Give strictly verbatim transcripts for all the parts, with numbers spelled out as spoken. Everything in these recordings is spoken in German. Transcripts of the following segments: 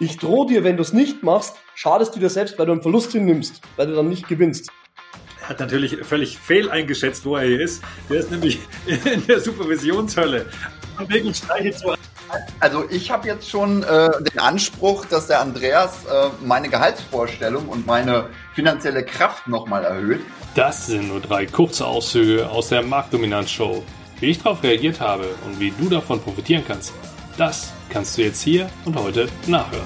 Ich drohe dir, wenn du es nicht machst, schadest du dir selbst, weil du einen Verlust hinnimmst, weil du dann nicht gewinnst. Er hat natürlich völlig fehleingeschätzt, wo er hier ist. Der ist nämlich in der Supervisionshölle. Also ich habe jetzt schon äh, den Anspruch, dass der Andreas äh, meine Gehaltsvorstellung und meine finanzielle Kraft nochmal erhöht. Das sind nur drei kurze Auszüge aus der Marktdominanzshow. Wie ich darauf reagiert habe und wie du davon profitieren kannst, das kannst du jetzt hier und heute nachhören.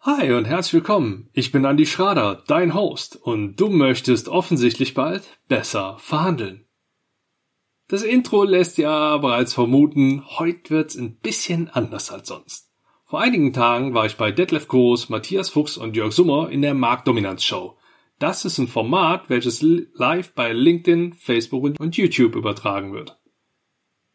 Hi und herzlich willkommen. Ich bin Andi Schrader, dein Host, und du möchtest offensichtlich bald besser verhandeln. Das Intro lässt ja bereits vermuten, heute wird's ein bisschen anders als sonst. Vor einigen Tagen war ich bei Detlef Coos, Matthias Fuchs und Jörg Sommer in der Marktdominanzshow. Das ist ein Format, welches live bei LinkedIn, Facebook und YouTube übertragen wird.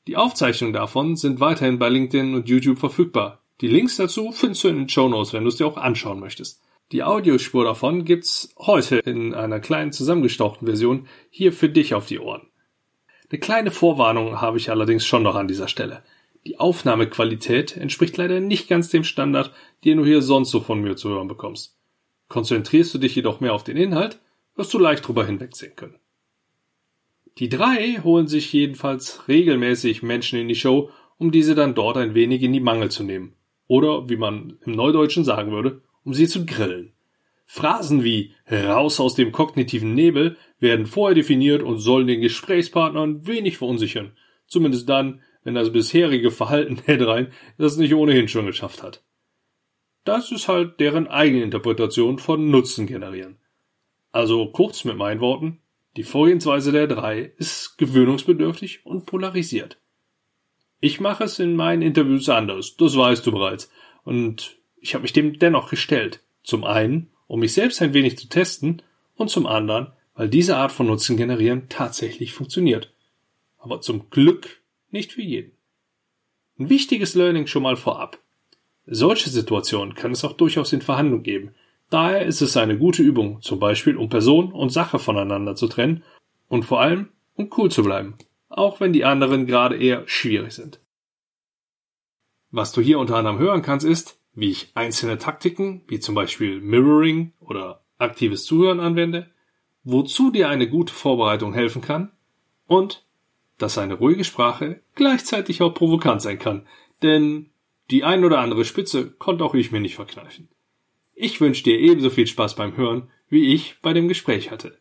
Die Aufzeichnungen davon sind weiterhin bei LinkedIn und YouTube verfügbar. Die Links dazu findest du in den Shownotes, wenn du es dir auch anschauen möchtest. Die Audiospur davon gibt's heute in einer kleinen zusammengestauchten Version hier für dich auf die Ohren. Eine kleine Vorwarnung habe ich allerdings schon noch an dieser Stelle. Die Aufnahmequalität entspricht leider nicht ganz dem Standard, den du hier sonst so von mir zu hören bekommst. Konzentrierst du dich jedoch mehr auf den Inhalt, wirst du leicht drüber hinwegsehen können. Die drei holen sich jedenfalls regelmäßig Menschen in die Show, um diese dann dort ein wenig in die Mangel zu nehmen. Oder, wie man im Neudeutschen sagen würde, um sie zu grillen. Phrasen wie raus aus dem kognitiven Nebel werden vorher definiert und sollen den Gesprächspartner ein wenig verunsichern. Zumindest dann, wenn das bisherige Verhalten der dreien das nicht ohnehin schon geschafft hat. Das ist halt deren eigene Interpretation von Nutzen generieren. Also kurz mit meinen Worten, die Vorgehensweise der drei ist gewöhnungsbedürftig und polarisiert. Ich mache es in meinen Interviews anders, das weißt du bereits. Und ich habe mich dem dennoch gestellt. Zum einen, um mich selbst ein wenig zu testen und zum anderen, weil diese Art von Nutzen generieren tatsächlich funktioniert. Aber zum Glück nicht für jeden. Ein wichtiges Learning schon mal vorab. Solche Situationen kann es auch durchaus in Verhandlungen geben. Daher ist es eine gute Übung, zum Beispiel um Person und Sache voneinander zu trennen und vor allem, um cool zu bleiben. Auch wenn die anderen gerade eher schwierig sind. Was du hier unter anderem hören kannst, ist, wie ich einzelne Taktiken, wie zum Beispiel Mirroring oder aktives Zuhören anwende, wozu dir eine gute Vorbereitung helfen kann und dass eine ruhige Sprache gleichzeitig auch provokant sein kann, denn die ein oder andere Spitze konnte auch ich mir nicht verkneifen. Ich wünsche dir ebenso viel Spaß beim Hören, wie ich bei dem Gespräch hatte.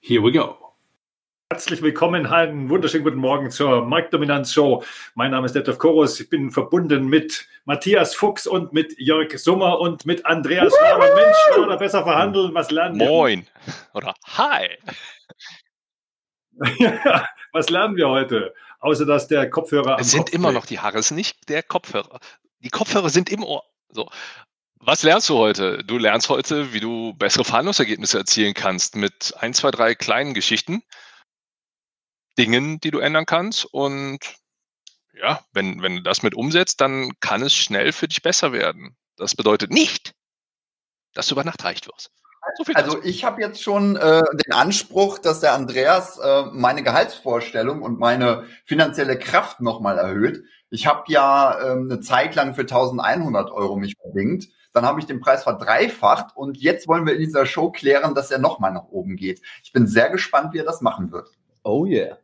Here we go! Herzlich willkommen, einen wunderschönen guten Morgen zur Marktdominanzshow. Mein Name ist Detlef Coos, ich bin verbunden mit Matthias Fuchs und mit Jörg Sommer und mit Andreas Wienheller. Mensch, oder besser verhandeln, was lernen wir? Moin oder hi. Ja, was lernen wir heute? Außer dass der Kopfhörer am Es sind Kopf immer noch die Haare, es ist nicht der Kopfhörer. Die Kopfhörer sind im Ohr. So. Was lernst du heute? Du lernst heute, wie du bessere Verhandlungsergebnisse erzielen kannst mit ein, zwei, drei kleinen Geschichten. Dingen, die du ändern kannst und ja, wenn, wenn du das mit umsetzt, dann kann es schnell für dich besser werden. Das bedeutet nicht, dass du über Nacht reich wirst. So viel also dazu. Ich habe jetzt schon äh, den Anspruch, dass der Andreas äh, meine Gehaltsvorstellung und meine finanzielle Kraft nochmal erhöht. Ich habe ja äh, eine Zeit lang für eintausendeinhundert Euro mich verdingt. Dann habe ich den Preis verdreifacht und jetzt wollen wir in dieser Show klären, dass er nochmal nach oben geht. Ich bin sehr gespannt, wie er das machen wird. Oh yeah.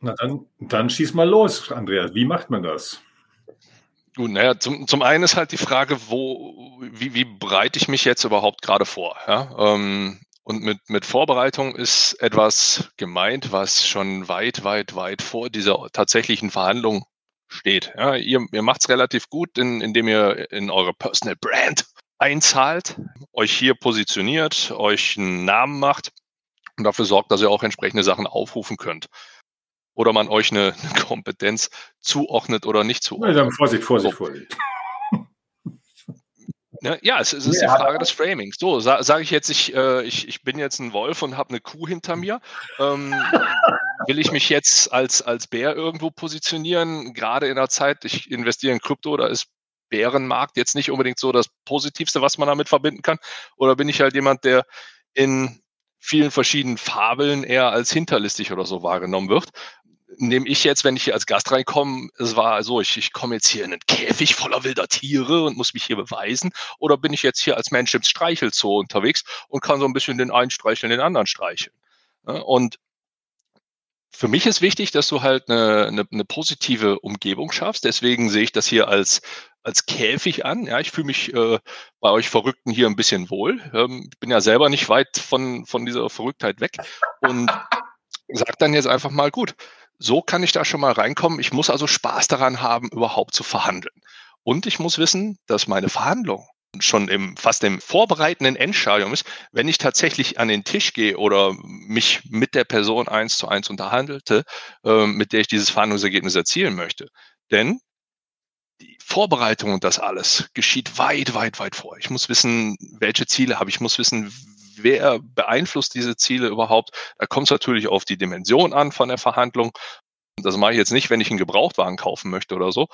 Na dann, dann schieß mal los, Andreas. Wie macht man das? Gut, naja, zum, zum einen ist halt die Frage, wo, wie, wie bereite ich mich jetzt überhaupt gerade vor? Ja? Und mit, mit Vorbereitung ist etwas gemeint, was schon weit, weit, weit vor dieser tatsächlichen Verhandlung steht. Ja? Ihr, ihr macht es relativ gut, in, indem ihr in eure Personal Brand einzahlt, euch hier positioniert, euch einen Namen macht. Und dafür sorgt, dass ihr auch entsprechende Sachen aufrufen könnt. Oder man euch eine, eine Kompetenz zuordnet oder nicht zuordnet. Ja, dann Vorsicht, Vorsicht, so. Vorsicht. Ja, es, es ist ja die Frage des Framings. So, sa- sage ich jetzt, ich, äh, ich, ich bin jetzt ein Wolf und habe eine Kuh hinter mir. Ähm, will ich mich jetzt als, als Bär irgendwo positionieren? Gerade in der Zeit, ich investiere in Krypto, da ist Bärenmarkt jetzt nicht unbedingt so das Positivste, was man damit verbinden kann? Oder bin ich halt jemand, der in vielen verschiedenen Fabeln eher als hinterlistig oder so wahrgenommen wird? Nehme ich jetzt, wenn ich hier als Gast reinkomme, es war so, ich, ich komme jetzt hier in einen Käfig voller wilder Tiere und muss mich hier beweisen, oder bin ich jetzt hier als Mensch im Streichelzoo unterwegs und kann so ein bisschen den einen streicheln, den anderen streicheln? Und für mich ist wichtig, dass du halt eine, eine, eine positive Umgebung schaffst. Deswegen sehe ich das hier als, als Käfig an. Ja, ich fühle mich äh, bei euch Verrückten hier ein bisschen wohl. Ähm, ich bin ja selber nicht weit von, von dieser Verrücktheit weg und sage dann jetzt einfach mal, gut, so kann ich da schon mal reinkommen. Ich muss also Spaß daran haben, überhaupt zu verhandeln. Und ich muss wissen, dass meine Verhandlung schon im fast im vorbereitenden Endstadium ist, wenn ich tatsächlich an den Tisch gehe oder mich mit der Person eins zu eins unterhandelte, äh, mit der ich dieses Verhandlungsergebnis erzielen möchte. Denn die Vorbereitung und das alles geschieht weit, weit, weit vor. Ich muss wissen, welche Ziele habe ich. Ich muss wissen, wer beeinflusst diese Ziele überhaupt. Da kommt es natürlich auf die Dimension an von der Verhandlung. Das mache ich jetzt nicht, wenn ich einen Gebrauchtwagen kaufen möchte oder so.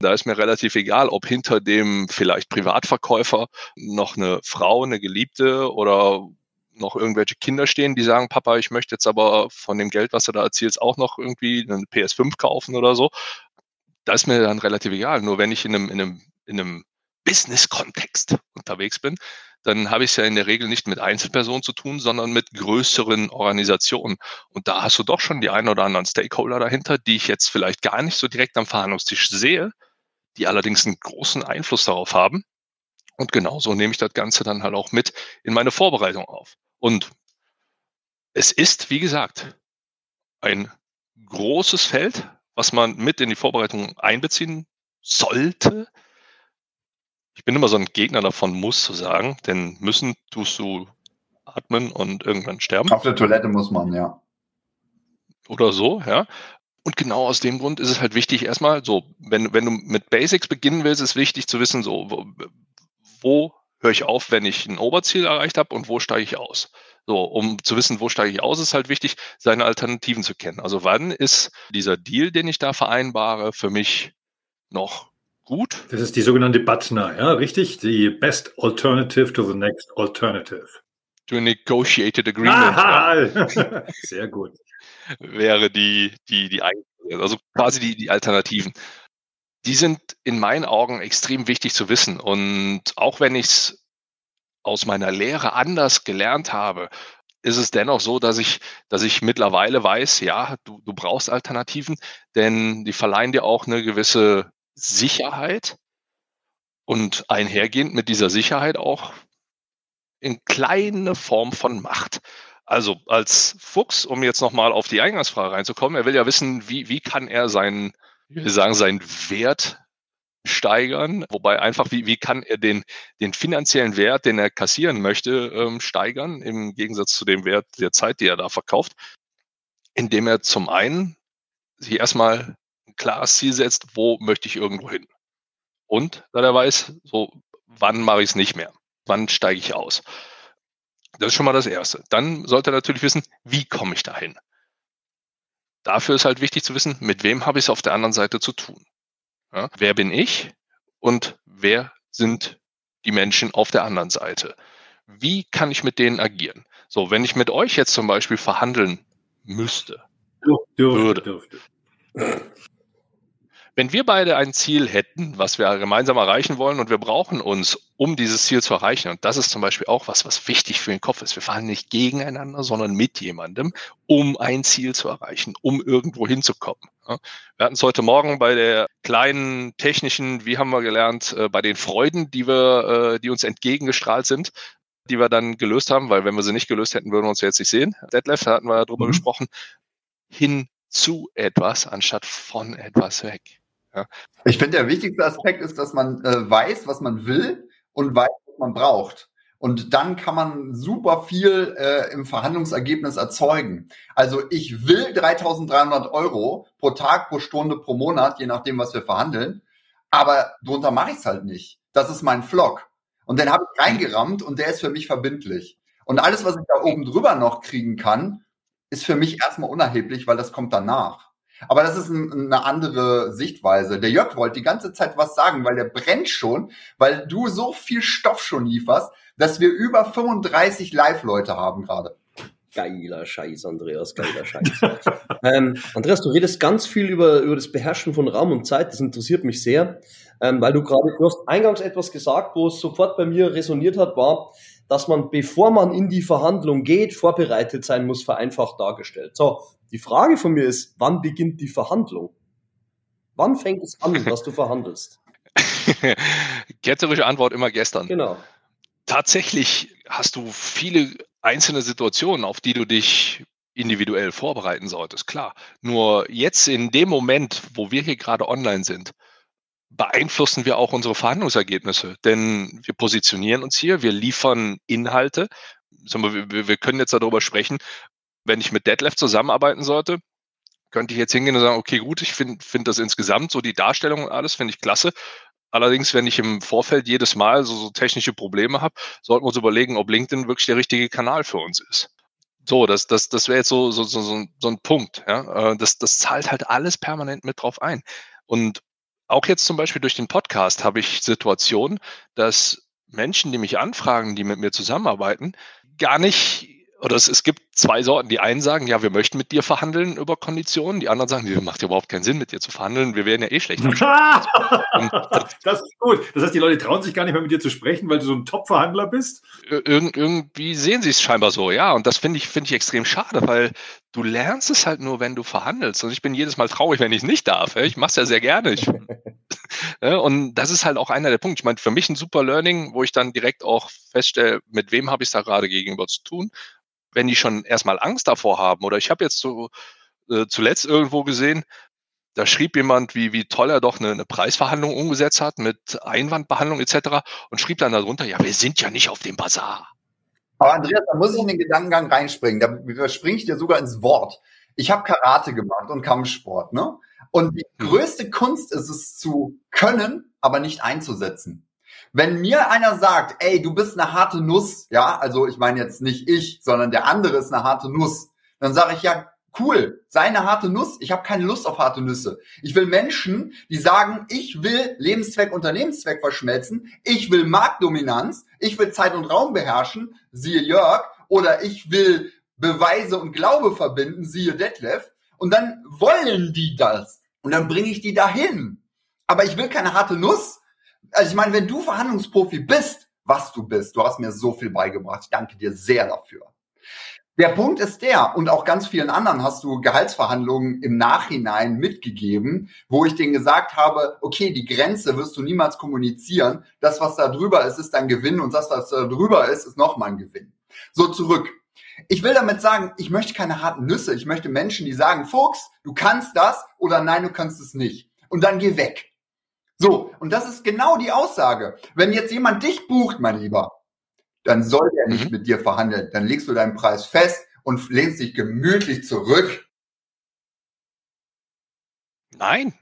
Da ist mir relativ egal, ob hinter dem vielleicht Privatverkäufer noch eine Frau, eine Geliebte oder noch irgendwelche Kinder stehen, die sagen, Papa, ich möchte jetzt aber von dem Geld, was du da erzielst, auch noch irgendwie eine P S fünf kaufen oder so. Da ist mir dann relativ egal. Nur wenn ich in einem, in einem, in einem Business-Kontext unterwegs bin, dann habe ich es ja in der Regel nicht mit Einzelpersonen zu tun, sondern mit größeren Organisationen. Und da hast du doch schon die ein oder anderen Stakeholder dahinter, die ich jetzt vielleicht gar nicht so direkt am Verhandlungstisch sehe, die allerdings einen großen Einfluss darauf haben. Und genauso nehme ich das Ganze dann halt auch mit in meine Vorbereitung auf. Und es ist, wie gesagt, ein großes Feld, was man mit in die Vorbereitung einbeziehen sollte. Ich bin immer so ein Gegner davon, muss zu sagen, denn müssen tust du atmen und irgendwann sterben. Auf der Toilette muss man, ja. Oder so, ja. Und genau aus dem Grund ist es halt wichtig, erstmal so, wenn, wenn du mit Basics beginnen willst, ist wichtig zu wissen, so, wo, wo höre ich auf, wenn ich ein Oberziel erreicht habe und wo steige ich aus? So, um zu wissen, wo steige ich aus, ist halt wichtig, seine Alternativen zu kennen. Also wann ist dieser Deal, den ich da vereinbare, für mich noch gut? Das ist die sogenannte BATNA, ja, richtig? Die Best Alternative to the Next Alternative. To a Negotiated Agreement. Aha! Sehr gut. Wäre die, die, die, also quasi die, die Alternativen. Die sind in meinen Augen extrem wichtig zu wissen. Und auch wenn ich es aus meiner Lehre anders gelernt habe, ist es dennoch so, dass ich, dass ich mittlerweile weiß, ja, du, du brauchst Alternativen, denn die verleihen dir auch eine gewisse Sicherheit und einhergehend mit dieser Sicherheit auch in kleine Form von Macht. Also als Fuchs, um jetzt nochmal auf die Eingangsfrage reinzukommen, er will ja wissen, wie, wie kann er seinen, ich will sagen, seinen Wert steigern, wobei einfach, wie, wie kann er den, den finanziellen Wert, den er kassieren möchte, ähm, steigern, im Gegensatz zu dem Wert der Zeit, die er da verkauft, indem er zum einen sich erstmal ein klares Ziel setzt, wo möchte ich irgendwo hin? Und da er weiß, so, wann mache ich es nicht mehr? Wann steige ich aus? Das ist schon mal das Erste. Dann sollte er natürlich wissen, wie komme ich dahin? Dafür ist halt wichtig zu wissen, mit wem habe ich es auf der anderen Seite zu tun? Ja, wer bin ich und wer sind die Menschen auf der anderen Seite? Wie kann ich mit denen agieren? So, wenn ich mit euch jetzt zum Beispiel verhandeln müsste, dürfte, dürfte. Wenn wir beide ein Ziel hätten, was wir gemeinsam erreichen wollen und wir brauchen uns, um dieses Ziel zu erreichen, und das ist zum Beispiel auch was, was wichtig für den Kopf ist. Wir fahren nicht gegeneinander, sondern mit jemandem, um ein Ziel zu erreichen, um irgendwo hinzukommen. Wir hatten es heute Morgen bei der kleinen technischen, wie haben wir gelernt, bei den Freuden, die wir, die uns entgegengestrahlt sind, die wir dann gelöst haben, weil wenn wir sie nicht gelöst hätten, würden wir uns jetzt nicht sehen. Detlef, da hatten wir drüber mhm. gesprochen, hin zu etwas, anstatt von etwas weg. Ich finde, der wichtigste Aspekt ist, dass man äh, weiß, was man will und weiß, was man braucht. Und dann kann man super viel äh, im Verhandlungsergebnis erzeugen. Also ich will dreitausenddreihundert Euro pro Tag, pro Stunde, pro Monat, je nachdem, was wir verhandeln. Aber drunter mache ich es halt nicht. Das ist mein Vlog. Und den habe ich reingerammt und der ist für mich verbindlich. Und alles, was ich da oben drüber noch kriegen kann, ist für mich erstmal unerheblich, weil das kommt danach. Aber das ist ein, eine andere Sichtweise. Der Jörg wollte die ganze Zeit was sagen, weil der brennt schon, weil du so viel Stoff schon lieferst, dass wir über fünfunddreißig Live-Leute haben gerade. Geiler Scheiß, Andreas, geiler Scheiß. ähm, Andreas, du redest ganz viel über, über das Beherrschen von Raum und Zeit, das interessiert mich sehr, ähm, weil du gerade, du hast eingangs etwas gesagt, wo es sofort bei mir resoniert hat, war, dass man, bevor man in die Verhandlung geht, vorbereitet sein muss, vereinfacht dargestellt. So, die Frage von mir ist, wann beginnt die Verhandlung? Wann fängt es an, dass du verhandelst? Ketzerische Antwort immer gestern. Genau. Tatsächlich hast du viele einzelne Situationen, auf die du dich individuell vorbereiten solltest, klar. Nur jetzt in dem Moment, wo wir hier gerade online sind, beeinflussen wir auch unsere Verhandlungsergebnisse, denn wir positionieren uns hier, wir liefern Inhalte. Wir können jetzt darüber sprechen, wenn ich mit Detlef zusammenarbeiten sollte, könnte ich jetzt hingehen und sagen, okay, gut, ich finde find das insgesamt, so die Darstellung und alles, finde ich klasse. Allerdings, wenn ich im Vorfeld jedes Mal so, so technische Probleme habe, sollten wir uns überlegen, ob LinkedIn wirklich der richtige Kanal für uns ist. So, das, das, das wäre jetzt so, so, so, so ein Punkt. Ja? Das, das zahlt halt alles permanent mit drauf ein. Und auch jetzt zum Beispiel durch den Podcast habe ich Situationen, dass Menschen, die mich anfragen, die mit mir zusammenarbeiten, gar nicht, oder es, es gibt zwei Sorten, die einen sagen, ja, wir möchten mit dir verhandeln über Konditionen, die anderen sagen, nee, macht ja überhaupt keinen Sinn, mit dir zu verhandeln, wir werden ja eh schlecht. Das ist gut. Das heißt, die Leute trauen sich gar nicht mehr mit dir zu sprechen, weil du so ein Top-Verhandler bist? Ir- irgendwie sehen sie es scheinbar so, ja, und das finde ich, finde ich extrem schade, weil du lernst es halt nur, wenn du verhandelst, und ich bin jedes Mal traurig, wenn ich es nicht darf, ich mache es ja sehr gerne. Ich, und das ist halt auch einer der Punkte, ich meine, für mich ein super Learning, wo ich dann direkt auch feststelle, mit wem habe ich es da gerade gegenüber zu tun, wenn die schon erstmal Angst davor haben. Oder ich habe jetzt so, äh, zuletzt irgendwo gesehen, da schrieb jemand, wie, wie toll er doch eine, eine Preisverhandlung umgesetzt hat mit Einwandbehandlung et cetera und schrieb dann darunter, ja, wir sind ja nicht auf dem Bazar. Aber Andreas, da muss ich in den Gedankengang reinspringen. Da überspringe ich dir sogar ins Wort. Ich habe Karate gemacht und Kampfsport, ne? Und die größte Kunst ist es zu können, aber nicht einzusetzen. Wenn mir einer sagt, ey, du bist eine harte Nuss, ja, also ich meine jetzt nicht ich, sondern der andere ist eine harte Nuss, dann sage ich, ja, cool, sei eine harte Nuss, ich habe keine Lust auf harte Nüsse. Ich will Menschen, die sagen, ich will Lebenszweck, Unternehmenszweck verschmelzen, ich will Marktdominanz, ich will Zeit und Raum beherrschen, siehe Jörg, oder ich will Beweise und Glaube verbinden, siehe Detlef, und dann wollen die das und dann bringe ich die dahin. Aber ich will keine harte Nuss. Also ich meine, wenn du Verhandlungsprofi bist, was du bist, du hast mir so viel beigebracht. Ich danke dir sehr dafür. Der Punkt ist der, und auch ganz vielen anderen hast du Gehaltsverhandlungen im Nachhinein mitgegeben, wo ich denen gesagt habe, okay, die Grenze wirst du niemals kommunizieren. Das, was da drüber ist, ist dein Gewinn und das, was da drüber ist, ist nochmal ein Gewinn. So, zurück. Ich will damit sagen, ich möchte keine harten Nüsse. Ich möchte Menschen, die sagen, Fuchs, du kannst das oder nein, du kannst es nicht. Und dann geh weg. So, und das ist genau die Aussage. Wenn jetzt jemand dich bucht, mein Lieber, dann soll der nicht mit dir verhandeln. Dann legst du deinen Preis fest und lehnst dich gemütlich zurück. Nein,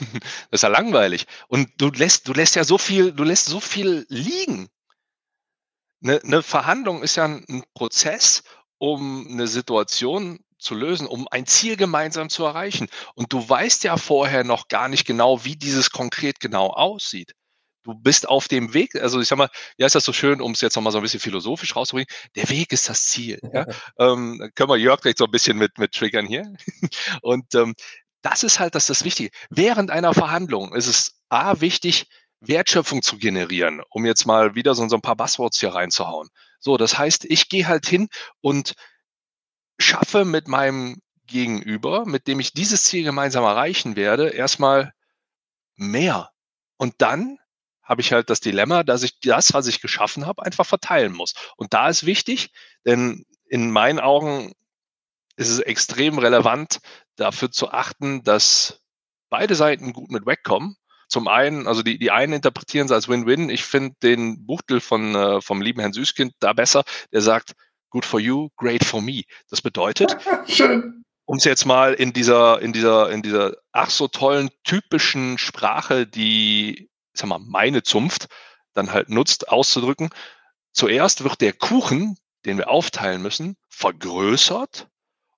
das ist ja langweilig. Und du lässt, du lässt ja so viel, du lässt so viel liegen. Eine, eine Verhandlung ist ja ein Prozess, um eine Situation zu lösen, um ein Ziel gemeinsam zu erreichen. Und du weißt ja vorher noch gar nicht genau, wie dieses konkret genau aussieht. Du bist auf dem Weg, also ich sag mal, ja, ist das so schön, um es jetzt nochmal so ein bisschen philosophisch rauszubringen, der Weg ist das Ziel. Ja? ähm, können wir Jörg direkt so ein bisschen mit, mit triggern hier. Und ähm, das ist halt das, das Wichtige. Während einer Verhandlung ist es A, wichtig, Wertschöpfung zu generieren, um jetzt mal wieder so, so ein paar Buzzwords hier reinzuhauen. So, das heißt, ich gehe halt hin und schaffe mit meinem Gegenüber, mit dem ich dieses Ziel gemeinsam erreichen werde, erstmal mehr. Und dann habe ich halt das Dilemma, dass ich das, was ich geschaffen habe, einfach verteilen muss. Und da ist wichtig, denn in meinen Augen ist es extrem relevant, dafür zu achten, dass beide Seiten gut mit wegkommen. Zum einen, also die, die einen interpretieren es als Win-Win. Ich finde den Buchtel von, äh, vom lieben Herrn Süßkind da besser, der sagt, good for you, great for me. Das bedeutet, um es jetzt mal in dieser, in dieser, in dieser ach so tollen, typischen Sprache, die, ich sag mal, meine Zunft dann halt nutzt, auszudrücken. Zuerst wird der Kuchen, den wir aufteilen müssen, vergrößert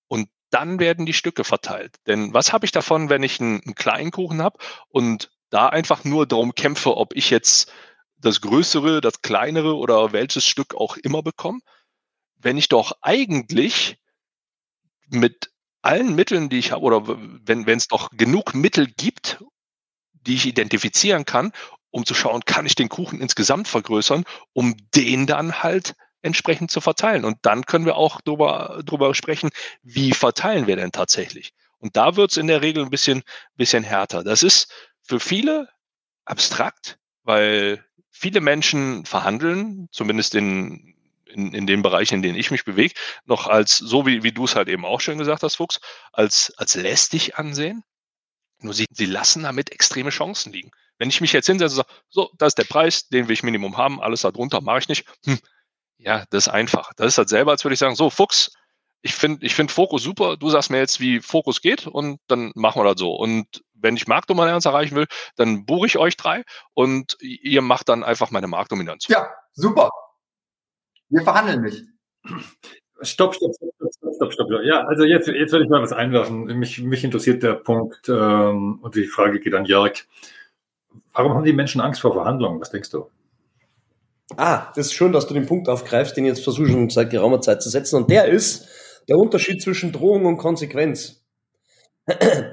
und dann werden die Stücke verteilt. Denn was habe ich davon, wenn ich einen, einen kleinen Kuchen habe und da einfach nur darum kämpfe, ob ich jetzt das größere, das kleinere oder welches Stück auch immer bekomme, wenn ich doch eigentlich mit allen Mitteln, die ich habe, oder wenn es doch genug Mittel gibt, die ich identifizieren kann, um zu schauen, kann ich den Kuchen insgesamt vergrößern, um den dann halt entsprechend zu verteilen. Und dann können wir auch drüber, drüber sprechen, wie verteilen wir denn tatsächlich. Und da wird es in der Regel ein bisschen, bisschen härter. Das ist für viele abstrakt, weil viele Menschen verhandeln, zumindest in, in, in den Bereichen, in denen ich mich bewege, noch als, so wie, wie du es halt eben auch schön gesagt hast, Fuchs, als, als lästig ansehen. Nur sie, sie lassen damit extreme Chancen liegen. Wenn ich mich jetzt hinsetze und sage, so, das ist der Preis, den will ich Minimum haben, alles darunter mache ich nicht. Hm, ja, das ist einfach. Das ist halt selber, als würde ich sagen, so, Fuchs, ich finde ich find Fokus super, du sagst mir jetzt, wie Fokus geht und dann machen wir das so. Und wenn ich Marktdominanz erreichen will, dann buche ich euch drei und ihr macht dann einfach meine Marktdominanz. Ja, super. Wir verhandeln nicht. Stopp, stopp, stopp, stopp, stopp, stopp. Ja, also jetzt, jetzt werde ich mal was einwerfen. Mich, mich interessiert der Punkt ähm, und die Frage geht an Jörg. Warum haben die Menschen Angst vor Verhandlungen? Was denkst du? Ah, das ist schön, dass du den Punkt aufgreifst, den ich jetzt versuche schon seit geraumer Zeit zu setzen. Und der ist der Unterschied zwischen Drohung und Konsequenz.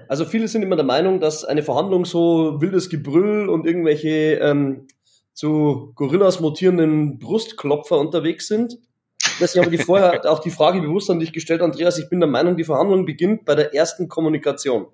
Also viele sind immer der Meinung, dass eine Verhandlung so wildes Gebrüll und irgendwelche ähm, zu Gorillas mutierenden Brustklopfer unterwegs sind. Deswegen habe ich vorher auch die Frage bewusst an dich gestellt, Andreas. Ich bin der Meinung, die Verhandlung beginnt bei der ersten Kommunikation.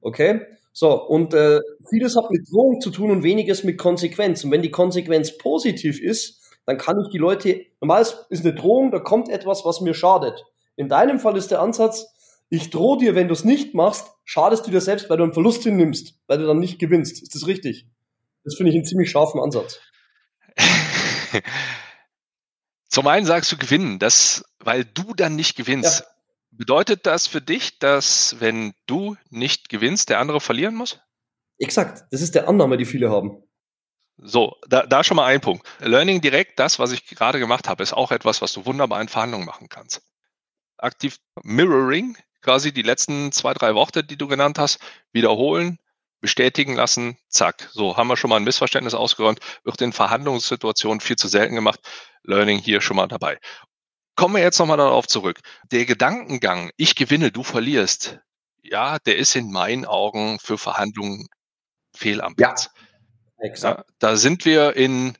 Okay? So, und äh, vieles hat mit Drohung zu tun und weniges mit Konsequenz. Und wenn die Konsequenz positiv ist, dann kann ich die Leute, normal ist eine Drohung, da kommt etwas, was mir schadet. In deinem Fall ist der Ansatz, ich drohe dir, wenn du es nicht machst, schadest du dir selbst, weil du einen Verlust hinnimmst, weil du dann nicht gewinnst. Ist das richtig? Das finde ich einen ziemlich scharfen Ansatz. Zum einen sagst du gewinnen, das, weil du dann nicht gewinnst. Ja. Bedeutet das für dich, dass wenn du nicht gewinnst, der andere verlieren muss? Exakt. Das ist der Annahme, die viele haben. So, da, da schon mal ein Punkt. Learning direkt, das, was ich gerade gemacht habe, ist auch etwas, was du wunderbar in Verhandlungen machen kannst. Aktiv Mirroring, quasi die letzten zwei, drei Worte, die du genannt hast, wiederholen, bestätigen lassen, zack. So, haben wir schon mal ein Missverständnis ausgeräumt, wird in Verhandlungssituationen viel zu selten gemacht. Learning hier schon mal dabei. Kommen wir jetzt nochmal darauf zurück. Der Gedankengang, ich gewinne, du verlierst, ja, der ist in meinen Augen für Verhandlungen fehl am Platz. Ja, exakt. Da, da sind wir in,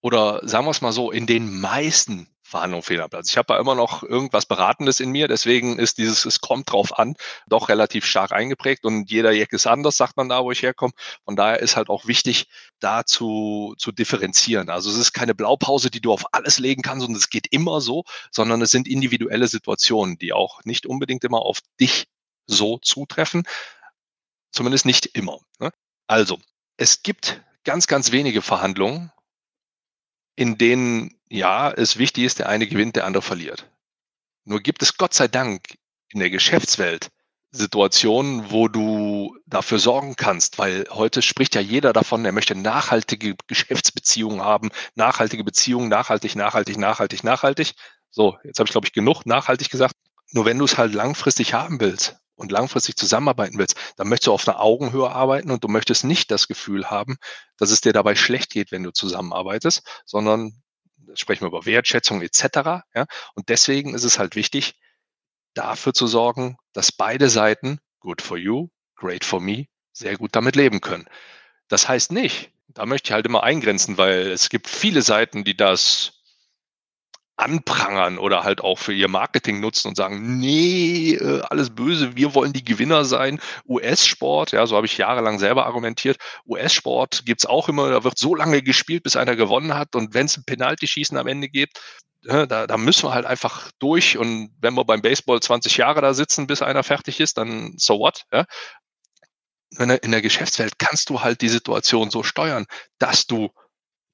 oder sagen wir es mal so, in den meisten Verhandlung fehl am Platz. Ich habe ja immer noch irgendwas Beratendes in mir, deswegen ist dieses, es kommt drauf an, doch relativ stark eingeprägt und jeder Jack ist anders, sagt man da, wo ich herkomme. Von daher ist halt auch wichtig, da zu, zu differenzieren. Also es ist keine Blaupause, die du auf alles legen kannst und es geht immer so, sondern es sind individuelle Situationen, die auch nicht unbedingt immer auf dich so zutreffen. Zumindest nicht immer. Ne? Also, es gibt ganz, ganz wenige Verhandlungen, in denen, ja, es wichtig ist, der eine gewinnt, der andere verliert. Nur gibt es Gott sei Dank in der Geschäftswelt Situationen, wo du dafür sorgen kannst, weil heute spricht ja jeder davon, er möchte nachhaltige Geschäftsbeziehungen haben, nachhaltige Beziehungen, nachhaltig, nachhaltig, nachhaltig, nachhaltig. So, jetzt habe ich, glaube ich, genug nachhaltig gesagt. Nur wenn du es halt langfristig haben willst und langfristig zusammenarbeiten willst, dann möchtest du auf einer Augenhöhe arbeiten und du möchtest nicht das Gefühl haben, dass es dir dabei schlecht geht, wenn du zusammenarbeitest, sondern sprechen wir über Wertschätzung et cetera. Ja? Und deswegen ist es halt wichtig, dafür zu sorgen, dass beide Seiten, good for you, great for me, sehr gut damit leben können. Das heißt nicht, da möchte ich halt immer eingrenzen, weil es gibt viele Seiten, die das anprangern oder halt auch für ihr Marketing nutzen und sagen, nee, alles böse, wir wollen die Gewinner sein. U S-Sport, ja, so habe ich jahrelang selber argumentiert, U S-Sport gibt es auch immer, da wird so lange gespielt, bis einer gewonnen hat und wenn es ein Penalty-Schießen am Ende gibt, da, da müssen wir halt einfach durch und wenn wir beim Baseball zwanzig Jahre da sitzen, bis einer fertig ist, dann so what, ja. In der Geschäftswelt kannst du halt die Situation so steuern, dass du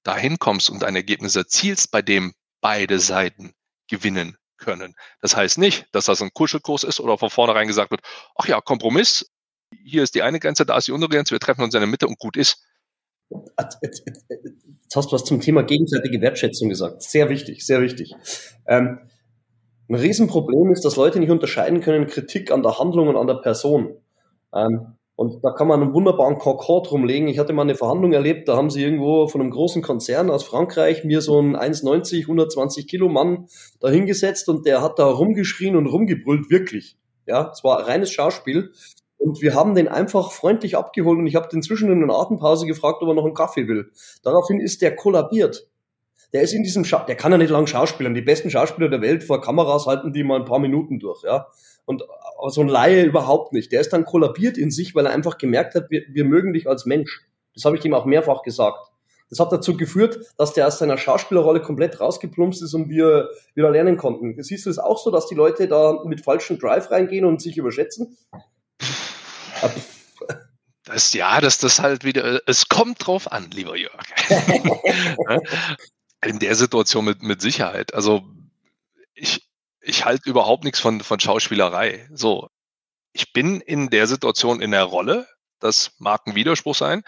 da hinkommst und ein Ergebnis erzielst, bei dem beide Seiten gewinnen können. Das heißt nicht, dass das ein Kuschelkurs ist oder von vornherein gesagt wird, ach ja, Kompromiss, hier ist die eine Grenze, da ist die andere Grenze, wir treffen uns in der Mitte und gut ist. Jetzt hast du was zum Thema gegenseitige Wertschätzung gesagt. Sehr wichtig, sehr wichtig. Ähm, Ein Riesenproblem ist, dass Leute nicht unterscheiden können, Kritik an der Handlung und an der Person. Ähm, und da kann man einen wunderbaren Kokon drum legen. Ich hatte mal eine Verhandlung erlebt, da haben sie irgendwo von einem großen Konzern aus Frankreich mir so einen eins neunzig, hundertzwanzig Kilo Mann da hingesetzt und der hat da rumgeschrien und rumgebrüllt, wirklich. Ja, es war reines Schauspiel. Und wir haben den einfach freundlich abgeholt und ich habe den zwischen in einer Atempause gefragt, ob er noch einen Kaffee will. Daraufhin ist der kollabiert. Der ist in diesem Scha- der kann ja nicht lang schauspielern. Die besten Schauspieler der Welt vor Kameras halten die mal ein paar Minuten durch, ja. Und so ein Laie überhaupt nicht. Der ist dann kollabiert in sich, weil er einfach gemerkt hat, wir, wir mögen dich als Mensch. Das habe ich ihm auch mehrfach gesagt. Das hat dazu geführt, dass der aus seiner Schauspielerrolle komplett rausgeplumpst ist und wir wieder lernen konnten. Siehst du es auch so, dass die Leute da mit falschem Drive reingehen und sich überschätzen? Ab. Das, ja, dass das halt wieder, es kommt drauf an, lieber Jörg. In der Situation mit, mit Sicherheit. Also ich, ich halte überhaupt nichts von, von Schauspielerei. So, ich bin in der Situation in der Rolle, das mag ein Widerspruch sein.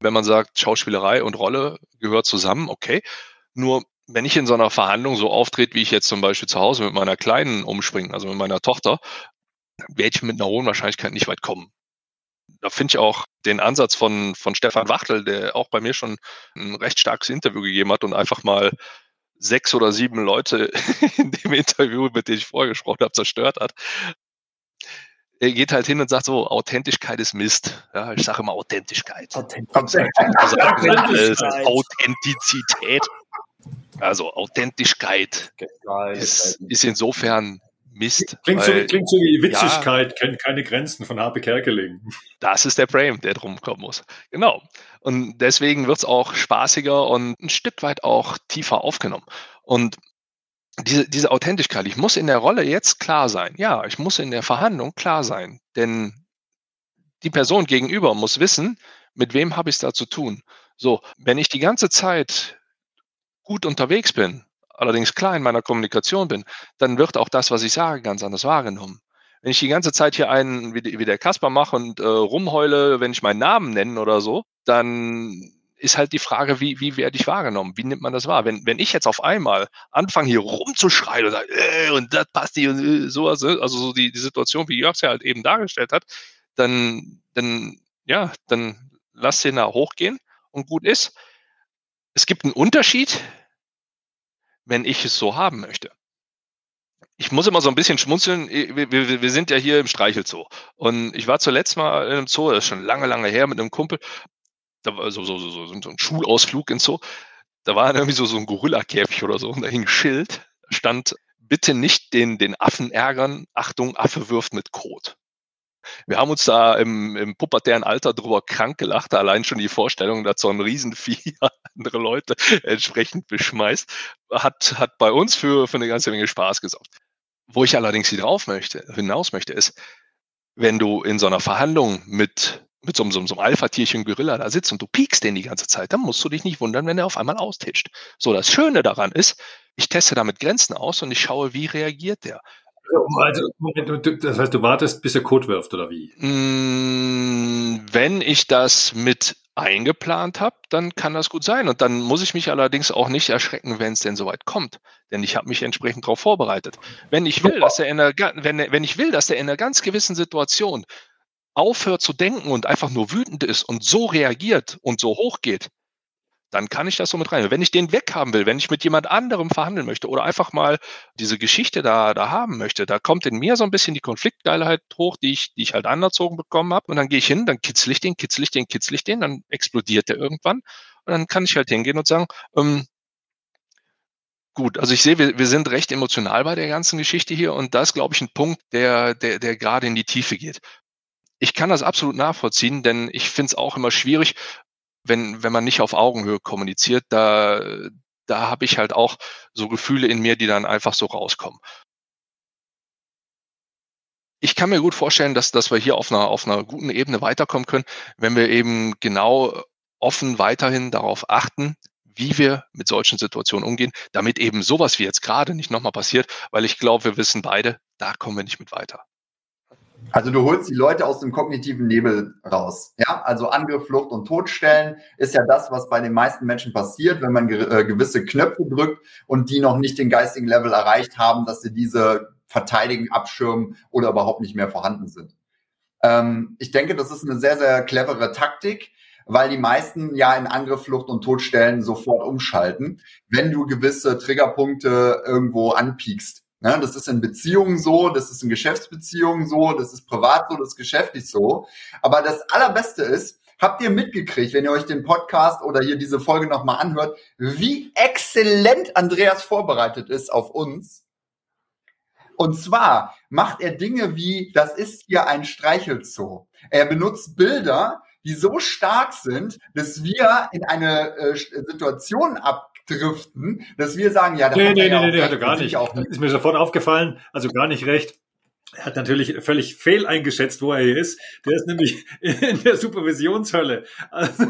Wenn man sagt, Schauspielerei und Rolle gehört zusammen, okay. Nur wenn ich in so einer Verhandlung so auftrete, wie ich jetzt zum Beispiel zu Hause mit meiner Kleinen umspringe, also mit meiner Tochter, werde ich mit einer hohen Wahrscheinlichkeit nicht weit kommen. Da finde ich auch den Ansatz von, von Stefan Wachtel, der auch bei mir schon ein recht starkes Interview gegeben hat und einfach mal sechs oder sieben Leute in dem Interview, mit denen ich vorher gesprochen habe, zerstört hat. Er geht halt hin und sagt so, Authentischkeit ist Mist. Ja, ich sage immer Authentischkeit. Authentizität. Authentizität. Also Authentischkeit ist, ist insofern Mist. Klingt, weil, so, klingt so wie Witzigkeit, ja, kennt keine Grenzen von H P. Kerkeling. Das ist der Frame, der drum kommen muss. Genau. Und deswegen wird es auch spaßiger und ein Stück weit auch tiefer aufgenommen. Und diese, diese Authentischkeit, ich muss in der Rolle jetzt klar sein. Ja, ich muss in der Verhandlung klar sein. Denn die Person gegenüber muss wissen, mit wem habe ich es da zu tun. So, wenn ich die ganze Zeit gut unterwegs bin, allerdings klar in meiner Kommunikation bin, dann wird auch das, was ich sage, ganz anders wahrgenommen. Wenn ich die ganze Zeit hier einen, wie der Kasper mache und äh, rumheule, wenn ich meinen Namen nenne oder so, dann ist halt die Frage, wie, wie werde ich wahrgenommen? Wie nimmt man das wahr? Wenn, wenn ich jetzt auf einmal anfange, hier rumzuschreien und sage, äh, und das passt nicht und äh, sowas, also so die, die Situation, wie Jörg es ja halt eben dargestellt hat, dann, dann, ja, dann lass den da hochgehen und gut ist. Es gibt einen Unterschied, wenn ich es so haben möchte. Ich muss immer so ein bisschen schmunzeln, wir, wir, wir sind ja hier im Streichelzoo und ich war zuletzt mal in einem Zoo, das ist schon lange, lange her, mit einem Kumpel, da war so, so, so, so ein Schulausflug ins Zoo, da war irgendwie so, so ein Gorillakäfig oder so und da hing ein Schild, stand, bitte nicht den, den Affen ärgern, Achtung, Affe wirft mit Kot. Wir haben uns da im, im pubertären Alter drüber krank gelacht, allein schon die Vorstellung, dass so ein Riesenvieh andere Leute entsprechend beschmeißt, hat, hat bei uns für, für eine ganze Menge Spaß gesorgt. Wo ich allerdings drauf möchte, hinaus möchte, ist, wenn du in so einer Verhandlung mit, mit so, so, so einem Alpha-Tierchen Gorilla da sitzt und du piekst den die ganze Zeit, dann musst du dich nicht wundern, wenn er auf einmal austischt. So, das Schöne daran ist, ich teste damit Grenzen aus und ich schaue, wie reagiert der. Also, das heißt, du wartest, bis er Code wirft, oder wie? Wenn ich das mit eingeplant habe, dann kann das gut sein. Und dann muss ich mich allerdings auch nicht erschrecken, wenn es denn soweit kommt. Denn ich habe mich entsprechend darauf vorbereitet. Wenn ich will, dass er in einer, wenn, wenn ich will, dass er in einer ganz gewissen Situation aufhört zu denken und einfach nur wütend ist und so reagiert und so hochgeht, dann kann ich das so mit rein. Wenn ich den weghaben will, wenn ich mit jemand anderem verhandeln möchte oder einfach mal diese Geschichte da, da haben möchte, da kommt in mir so ein bisschen die Konfliktgeilheit hoch, die ich, die ich halt anerzogen bekommen habe. Und dann gehe ich hin, dann kitzle ich den, kitzle ich den, kitzle ich den, dann explodiert der irgendwann. Und dann kann ich halt hingehen und sagen, ähm, gut, also ich sehe, wir, wir sind recht emotional bei der ganzen Geschichte hier und das ist, glaube ich, ein Punkt, der, der, der gerade in die Tiefe geht. Ich kann das absolut nachvollziehen, denn ich finde es auch immer schwierig, Wenn, wenn man nicht auf Augenhöhe kommuniziert, da, da habe ich halt auch so Gefühle in mir, die dann einfach so rauskommen. Ich kann mir gut vorstellen, dass, dass wir hier auf einer, auf einer guten Ebene weiterkommen können, wenn wir eben genau offen weiterhin darauf achten, wie wir mit solchen Situationen umgehen, damit eben sowas wie jetzt gerade nicht nochmal passiert, weil ich glaube, wir wissen beide, da kommen wir nicht mit weiter. Also du holst die Leute aus dem kognitiven Nebel raus. Ja, also Angriff, Flucht und Todstellen ist ja das, was bei den meisten Menschen passiert, wenn man ge- äh, gewisse Knöpfe drückt und die noch nicht den geistigen Level erreicht haben, dass sie diese verteidigen, abschirmen oder überhaupt nicht mehr vorhanden sind. Ähm, ich denke, das ist eine sehr, sehr clevere Taktik, weil die meisten ja in Angriff, Flucht und Todstellen sofort umschalten, wenn du gewisse Triggerpunkte irgendwo anpiekst. Ja, das ist in Beziehungen so, das ist in Geschäftsbeziehungen so, das ist privat so, das ist geschäftlich so. Aber das Allerbeste ist, habt ihr mitgekriegt, wenn ihr euch den Podcast oder hier diese Folge nochmal anhört, wie exzellent Andreas vorbereitet ist auf uns. Und zwar macht er Dinge wie, das ist hier ein Streichelzoo. Er benutzt Bilder, die so stark sind, dass wir in eine äh, Situation ab driften, dass wir sagen, ja, da nee, hat nee, er ja nee, nee, hat er gar nicht. Ist mir sofort aufgefallen, also gar nicht recht. Er hat natürlich völlig fehl eingeschätzt, wo er hier ist. Der ist nämlich in der Supervisionshölle. Also,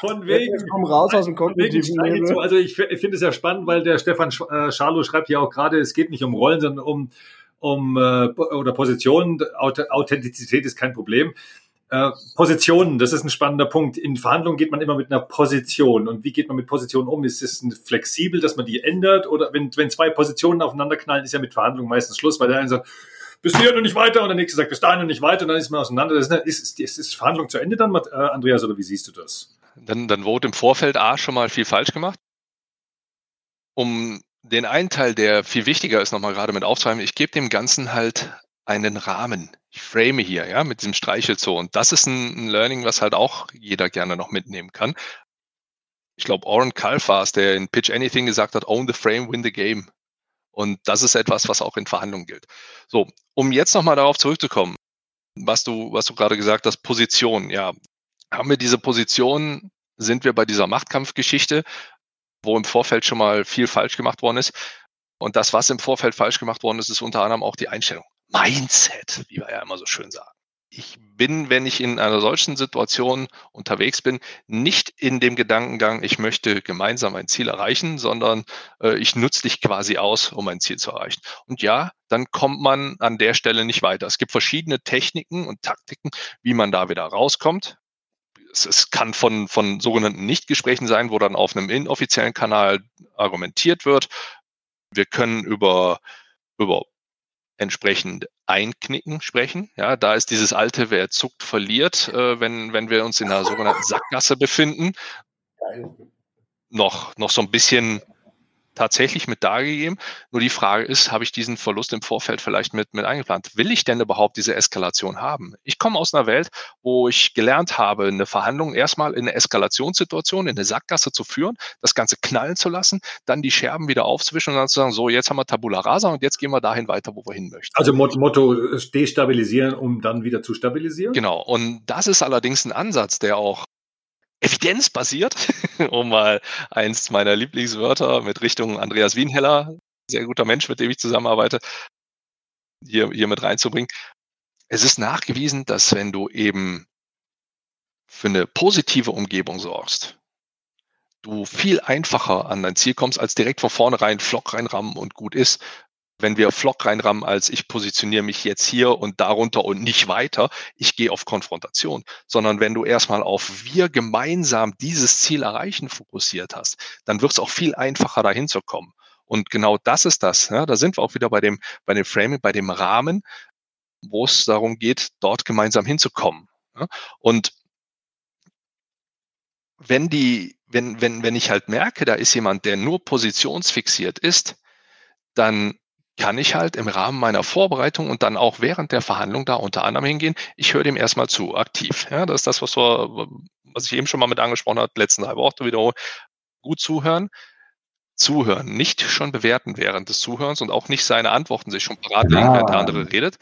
von wegen. Jetzt komm raus aus dem kognitiven Nebel. Also ich, ich finde es ja spannend, weil der Stefan Schalow schreibt ja auch gerade, es geht nicht um Rollen, sondern um, um oder Positionen. Authentizität ist kein Problem. Positionen, das ist ein spannender Punkt. In Verhandlungen geht man immer mit einer Position. Und wie geht man mit Positionen um? Ist es flexibel, dass man die ändert? Oder wenn, wenn zwei Positionen aufeinander knallen, ist ja mit Verhandlungen meistens Schluss, weil der eine sagt, bis hier und nicht weiter, und der nächste sagt, bis dahin und nicht weiter, und dann ist man auseinander. Das ist, ist, ist Verhandlung zu Ende dann, Andreas, oder wie siehst du das? Dann, dann wurde im Vorfeld A schon mal viel falsch gemacht. Um den einen Teil, der viel wichtiger ist, nochmal gerade mit aufzuheben, ich gebe dem Ganzen halt einen Rahmen. Ich frame hier, ja, mit diesem Streichelzoo. Und das ist ein, ein Learning, was halt auch jeder gerne noch mitnehmen kann. Ich glaube, Oren Kalfar, der in Pitch Anything gesagt hat, own the frame, win the game. Und das ist etwas, was auch in Verhandlungen gilt. So, um jetzt nochmal darauf zurückzukommen, was du, was du gerade gesagt hast, Position, ja. Haben wir diese Position, sind wir bei dieser Machtkampfgeschichte, wo im Vorfeld schon mal viel falsch gemacht worden ist. Und das, was im Vorfeld falsch gemacht worden ist, ist unter anderem auch die Einstellung. Mindset, wie wir ja immer so schön sagen. Ich bin, wenn ich in einer solchen Situation unterwegs bin, nicht in dem Gedankengang, ich möchte gemeinsam ein Ziel erreichen, sondern äh, ich nutze dich quasi aus, um ein Ziel zu erreichen. Und ja, dann kommt man an der Stelle nicht weiter. Es gibt verschiedene Techniken und Taktiken, wie man da wieder rauskommt. Es, es kann von, von sogenannten Nichtgesprächen sein, wo dann auf einem inoffiziellen Kanal argumentiert wird. Wir können über, über entsprechend einknicken sprechen. Ja, da ist dieses alte, wer zuckt, verliert, äh, wenn, wenn wir uns in einer sogenannten Sackgasse befinden, noch, noch so ein bisschen tatsächlich mit dargegeben. Nur die Frage ist, habe ich diesen Verlust im Vorfeld vielleicht mit, mit eingeplant? Will ich denn überhaupt diese Eskalation haben? Ich komme aus einer Welt, wo ich gelernt habe, eine Verhandlung erstmal in eine Eskalationssituation, in eine Sackgasse zu führen, das Ganze knallen zu lassen, dann die Scherben wieder aufzwischen und dann zu sagen, so, jetzt haben wir Tabula Rasa und jetzt gehen wir dahin weiter, wo wir hin möchten. Also Motto, destabilisieren, um dann wieder zu stabilisieren? Genau. Und das ist allerdings ein Ansatz, der auch evidenzbasiert, um mal eins meiner Lieblingswörter mit Richtung Andreas Wienheller, sehr guter Mensch, mit dem ich zusammenarbeite, hier, hier mit reinzubringen. Es ist nachgewiesen, dass wenn du eben für eine positive Umgebung sorgst, du viel einfacher an dein Ziel kommst, als direkt von vornherein Flock reinrammen und gut ist. Wenn wir Flock reinrammen, als ich positioniere mich jetzt hier und darunter und nicht weiter, ich gehe auf Konfrontation, sondern wenn du erstmal auf wir gemeinsam dieses Ziel erreichen fokussiert hast, dann wird es auch viel einfacher dahin zu kommen. Und genau das ist das. Ja, da sind wir auch wieder bei dem, bei dem Framing, bei dem Rahmen, wo es darum geht, dort gemeinsam hinzukommen. Ja, und wenn die, wenn, wenn, wenn ich halt merke, da ist jemand, der nur positionsfixiert ist, dann kann ich halt im Rahmen meiner Vorbereitung und dann auch während der Verhandlung da unter anderem hingehen, ich höre dem erstmal zu, aktiv. Ja, das ist das, was, wir, was ich eben schon mal mit angesprochen habe, letzten halbe Woche wiederholen. Gut zuhören, zuhören, nicht schon bewerten während des Zuhörens und auch nicht seine Antworten sich schon parat legen, wenn der andere redet.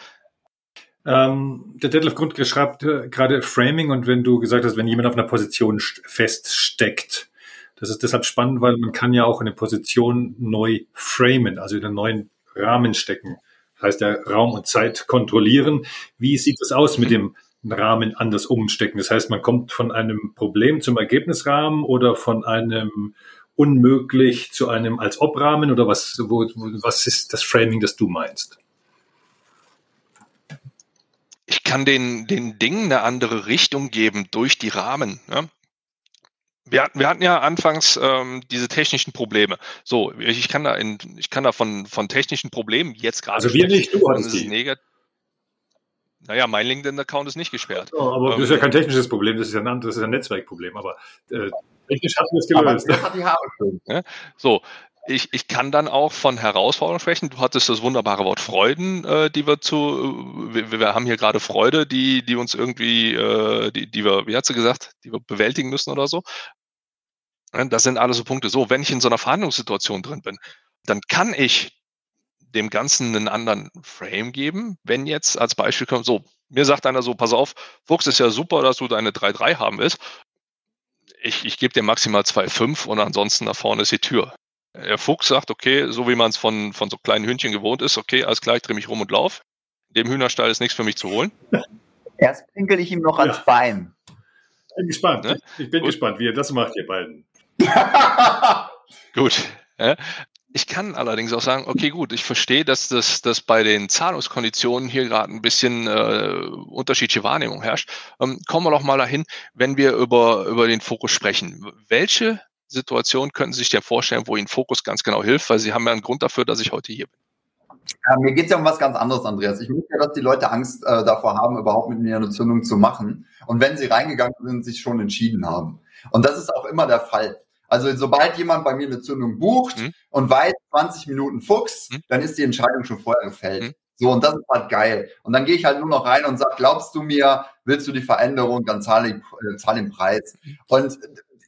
Ähm, der Detlef Grundke schreibt äh, gerade Framing, und wenn du gesagt hast, wenn jemand auf einer Position st- feststeckt, das ist deshalb spannend, weil man kann ja auch eine Position neu framen, also in einen neuen Rahmen stecken. Das heißt, ja, Raum und Zeit kontrollieren. Wie sieht das aus mit dem Rahmen anders umstecken? Das heißt, man kommt von einem Problem zum Ergebnisrahmen oder von einem unmöglich zu einem als ob Rahmen, oder was, wo, was ist das Framing, das du meinst? ich kann den, den Dingen eine andere Richtung geben durch die Rahmen. Ne? Wir, wir hatten ja anfangs ähm, diese technischen Probleme. So, ich kann da, in, ich kann da von, von technischen Problemen jetzt gerade also sprechen. Also wir nicht, du hast die. Negativ. Naja, mein LinkedIn-Account ist nicht gesperrt. Oh, aber ähm, das ist ja kein technisches Problem, das ist ja ein, das ist ein Netzwerkproblem. Aber äh, technisch hatten wir es gelöst. Ne? So, ich, ich kann dann auch von Herausforderungen sprechen. Du hattest das wunderbare Wort Freuden, äh, die wir zu, wir, wir haben hier gerade Freude, die, die uns irgendwie, äh, die, die wir, wie hat sie gesagt, die wir bewältigen müssen oder so. Das sind alles so Punkte. So, wenn ich in so einer Verhandlungssituation drin bin, dann kann ich dem Ganzen einen anderen Frame geben, wenn jetzt als Beispiel kommt, so, mir sagt einer so, pass auf, Fuchs, ist ja super, dass du deine drei drei haben willst. Ich, ich gebe dir maximal zwei Komma fünf und ansonsten da vorne ist die Tür. Der Fuchs sagt, okay, so wie man es von, von so kleinen Hühnchen gewohnt ist, okay, alles klar, ich drehe mich rum und lauf. Dem Hühnerstall ist nichts für mich zu holen. Erst pinkel ich ihm noch ja. ans Bein. Ich bin gespannt. Ne? Ich bin Gut. gespannt, wie ihr das macht, ihr beiden. Gut. Ja. Ich kann allerdings auch sagen, okay, gut, ich verstehe, dass das dass bei den Zahlungskonditionen hier gerade ein bisschen äh, unterschiedliche Wahrnehmung herrscht. Ähm, kommen wir doch mal dahin, wenn wir über, über den Fokus sprechen. Welche Situation könnten Sie sich denn vorstellen, wo Ihnen Fokus ganz genau hilft? Weil Sie haben ja einen Grund dafür, dass ich heute hier bin. Ja, mir geht es ja um was ganz anderes, Andreas. Ich möchte ja, dass die Leute Angst äh, davor haben, überhaupt mit mir eine Zündung zu machen. Und wenn sie reingegangen sind, sich schon entschieden haben. Und das ist auch immer der Fall. Also sobald jemand bei mir eine Zündung bucht hm. und weiß, zwanzig Minuten Fuchs, hm. dann ist die Entscheidung schon vorher gefällt. Hm. So, und das ist halt geil. Und dann gehe ich halt nur noch rein und sage, glaubst du mir, willst du die Veränderung, dann zahle ich äh, zahl den Preis. Und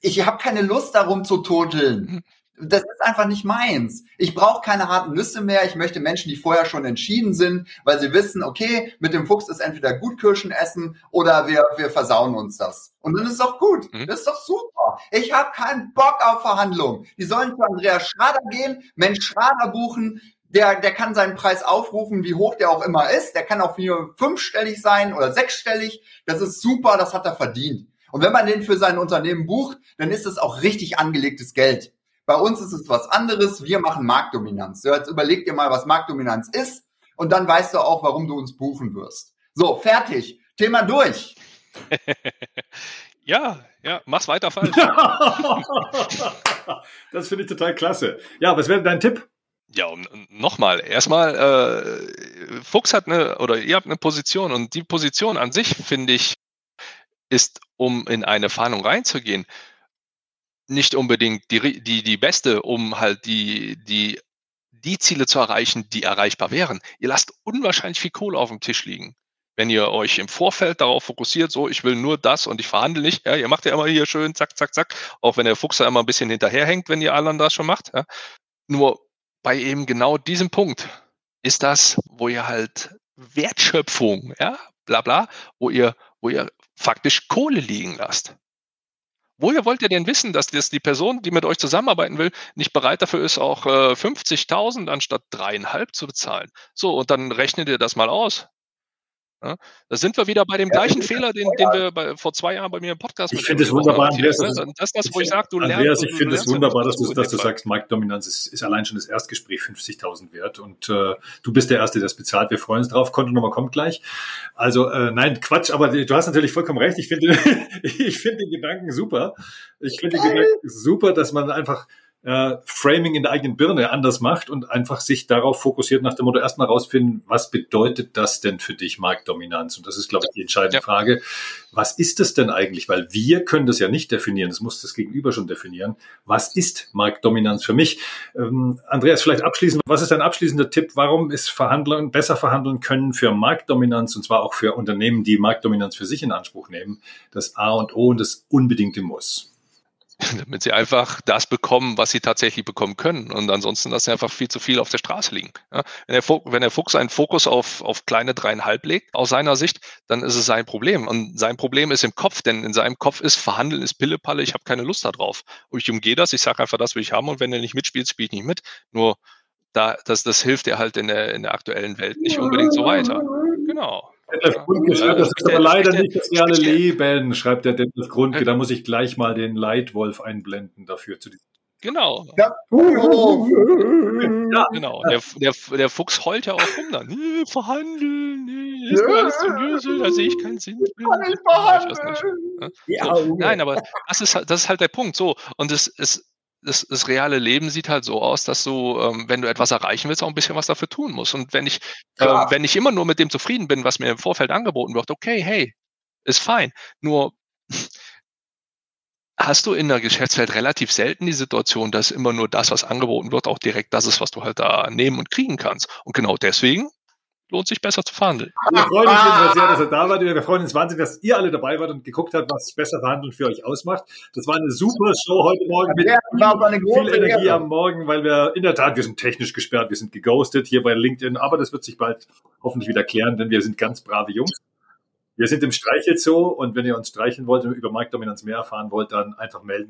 ich habe keine Lust darum zu turteln. Hm. Das ist einfach nicht meins. Ich brauche keine harten Nüsse mehr. Ich möchte Menschen, die vorher schon entschieden sind, weil sie wissen, okay, mit dem Fuchs ist entweder gut Kirschen essen oder wir, wir versauen uns das. Und dann ist es doch gut. Hm. Das ist doch super. Ich habe keinen Bock auf Verhandlungen. Die sollen zu Andreas Schrader gehen, Mensch Schrader buchen, der, der kann seinen Preis aufrufen, wie hoch der auch immer ist. Der kann auch nur fünfstellig sein oder sechsstellig. Das ist super, das hat er verdient. Und wenn man den für sein Unternehmen bucht, dann ist das auch richtig angelegtes Geld. Bei uns ist es was anderes. Wir machen Marktdominanz. So, jetzt überleg dir mal, was Marktdominanz ist und dann weißt du auch, warum du uns buchen wirst. So, fertig. Thema durch. Ja, ja, mach's weiter falsch. Das finde ich total klasse. Ja, was wäre dein Tipp? Ja, nochmal. Erstmal, äh, Fuchs hat eine, oder ihr habt eine Position und die Position an sich, finde ich, ist, um in eine Fahndung reinzugehen, nicht unbedingt die, die, die beste, um halt die, die, die Ziele zu erreichen, die erreichbar wären. Ihr lasst unwahrscheinlich viel Kohle auf dem Tisch liegen. Wenn ihr euch im Vorfeld darauf fokussiert, so, ich will nur das und ich verhandle nicht, ja, ihr macht ja immer hier schön, zack, zack, zack, auch wenn der Fuchs da immer ein bisschen hinterherhängt, wenn ihr anderen das schon macht. Ja. Nur bei eben genau diesem Punkt ist das, wo ihr halt Wertschöpfung, ja, bla bla, wo ihr, wo ihr faktisch Kohle liegen lasst. Woher wollt ihr denn wissen, dass das die Person, die mit euch zusammenarbeiten will, nicht bereit dafür ist, auch äh, fünfzigtausend anstatt dreieinhalb zu bezahlen? So, und dann rechnet ihr das mal aus. Ja, da sind wir wieder bei dem ja, gleichen Fehler, den, den wir bei, vor zwei Jahren bei mir im Podcast ich mit dem wunderbar, Andreas, das, das, das, wo ich sage, du Andreas, lernst. Andreas, ich finde es wunderbar, dass du, dass du sagst, Marktdominanz ist, ist allein schon das Erstgespräch fünfzigtausend wert und äh, du bist der Erste, der es bezahlt. Wir freuen uns drauf. Kontonummer kommt gleich. Also äh, nein, Quatsch, aber du hast natürlich vollkommen recht. Ich finde ich find den Gedanken super. Ich finde den Gedanken super, dass man einfach äh, Framing in der eigenen Birne anders macht und einfach sich darauf fokussiert, nach dem Motto erstmal rausfinden, was bedeutet das denn für dich, Marktdominanz? Und das ist, glaube ich, die entscheidende ja. Frage. Was ist das denn eigentlich? Weil wir können das ja nicht definieren. Das muss das Gegenüber schon definieren. Was ist Marktdominanz für mich? Ähm, Andreas, vielleicht abschließend. Was ist dein abschließender Tipp? Warum ist Verhandlern besser verhandeln können für Marktdominanz und zwar auch für Unternehmen, die Marktdominanz für sich in Anspruch nehmen? Das A und O und das unbedingte Muss. Damit sie einfach das bekommen, was sie tatsächlich bekommen können. Und ansonsten lassen sie einfach viel zu viel auf der Straße liegen. Ja, wenn, der Fuchs, wenn der Fuchs einen Fokus auf, auf kleine dreieinhalb legt, aus seiner Sicht, dann ist es sein Problem. Und sein Problem ist im Kopf, denn in seinem Kopf ist Verhandeln, ist Pillepalle, ich habe keine Lust darauf. Und ich umgehe das, ich sage einfach, das will ich haben und wenn er nicht mitspielt, spiele ich nicht mit. Nur da, das, das hilft er halt in der, in der aktuellen Welt nicht unbedingt so weiter. Genau. Detlef Grundke schreibt, das ist aber leider nicht das reale Leben, schreibt der Detlef Grundke. Da muss ich gleich mal den Leitwolf einblenden dafür. Zu diesem Genau. Ja, genau. Der, der, der Fuchs heult ja auch rum dann. Nee, verhandeln, nee, ist mir alles zu Nösel, da sehe ich keinen Sinn. Ich kann nicht verhandeln. Ja, so. Nein, aber das ist, das ist halt der Punkt. So, und es ist. Das, das reale Leben sieht halt so aus, dass du, ähm, wenn du etwas erreichen willst, auch ein bisschen was dafür tun musst. Und wenn ich, ähm, wenn ich immer nur mit dem zufrieden bin, was mir im Vorfeld angeboten wird, okay, hey, ist fein. Nur hast du in der Geschäftswelt relativ selten die Situation, dass immer nur das, was angeboten wird, auch direkt das ist, was du halt da nehmen und kriegen kannst. Und genau deswegen lohnt sich besser zu verhandeln. Wir freuen uns jedenfalls sehr, dass ihr da wart. Wir freuen uns wahnsinnig, dass ihr alle dabei wart und geguckt habt, was besser verhandeln für euch ausmacht. Das war eine super Show heute Morgen mit ja, viel Energie ja. am Morgen, weil wir in der Tat, wir sind technisch gesperrt, wir sind geghostet hier bei LinkedIn, aber das wird sich bald hoffentlich wieder klären, denn wir sind ganz brave Jungs. Wir sind im Streichelzoo und wenn ihr uns streicheln wollt und über Marktdominanz mehr erfahren wollt, dann einfach melden.